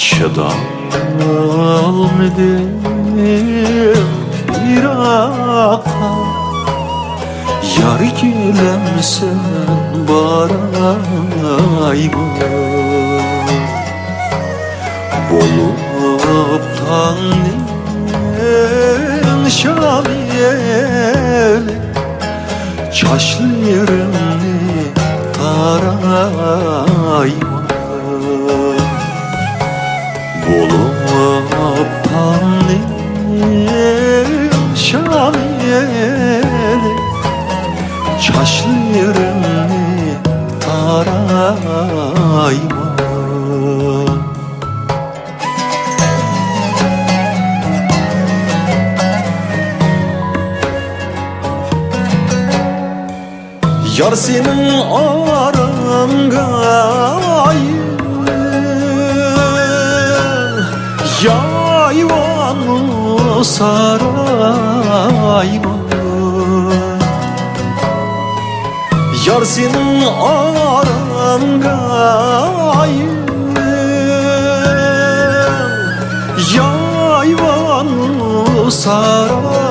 Çıdam midir Irak'a? Yar gelemsen barayma, Bolup'tan Şamiyeli, çaşlı yerini tarayma. Çaşlı yerini tarayma. Yar senin aran gayı, yayvanı sarayma. Yar senin aran gayı, yayvanı sarayma.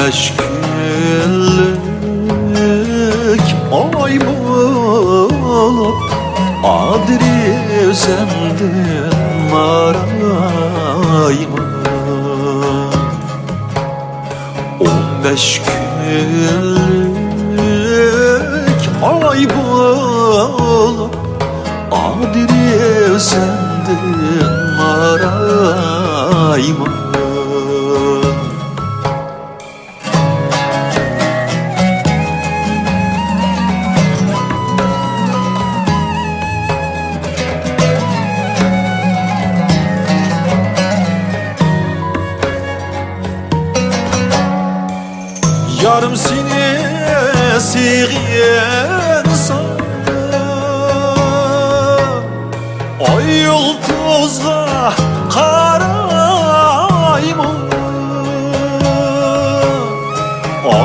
15 günlük ay bulup adresemden arayma. 15 günlük ay bulup adresemden arayma. Yarım seni siğen sana, ay yıldızla karayma,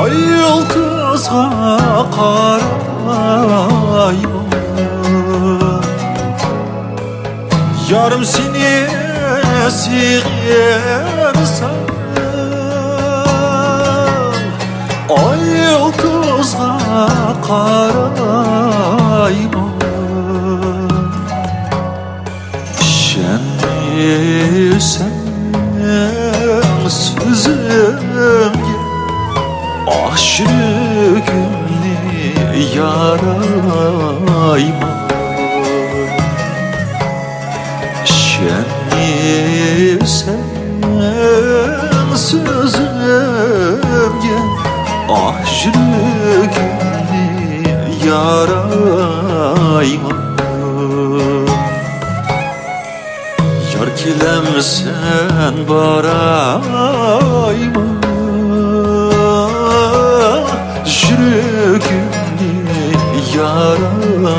ay yıldızla karayma. Yarım seni siğen sana, ay yıldızla karayma. Şimdi sen sözümde aşırı günlü yarayma. Şimdi sen sözümde ahşırı günlü yarayma. Yar kilemsen barayma, şırı günlü yarayma.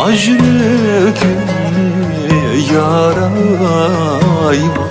Ahşırı günlü yarayma.